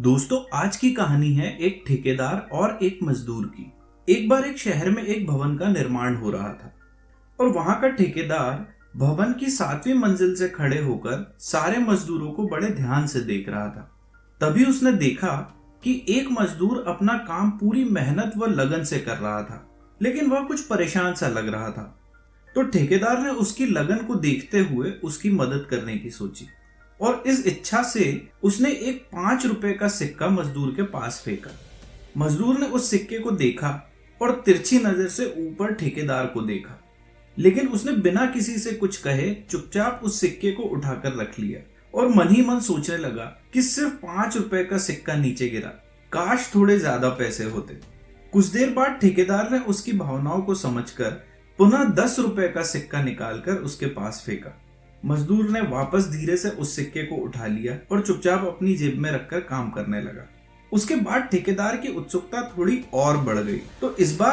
दोस्तों आज की कहानी है एक ठेकेदार और एक मजदूर की। एक बार एक शहर में एक भवन का निर्माण हो रहा था और वहां का ठेकेदार भवन की 7वीं मंजिल से खड़े होकर सारे मजदूरों को बड़े ध्यान से देख रहा था। तभी उसने देखा कि एक मजदूर अपना काम पूरी मेहनत व लगन से कर रहा था, लेकिन वह कुछ परेशान सा लग रहा था। तो ठेकेदार ने उसकी लगन को देखते हुए उसकी मदद करने की सोची और इस इच्छा से उसने एक 5 रुपए का सिक्का मजदूर के पास फेंका। मजदूर ने उस सिक्के को देखा और तिरछी नजर से ऊपर ठेकेदार को देखा, लेकिन उसने बिना किसी से कुछ कहे चुपचाप उस सिक्के को उठाकर रख लिया और मन ही मन सोचने लगा कि सिर्फ 5 रुपए का सिक्का नीचे गिरा, काश थोड़े ज्यादा पैसे होते। कुछ देर बाद ठेकेदार ने उसकी भावनाओं को समझकर पुनः 10 रुपए का सिक्का निकालकर उसके पास फेंका। मजदूर ने वापस धीरे से उस सिक्के को उठा लिया और चुपचाप अपनी जेब में रखकर काम करने लगा। उसके बाद ठेकेदार की उत्सुकता थोड़ी और बढ़ गई, तो इस बार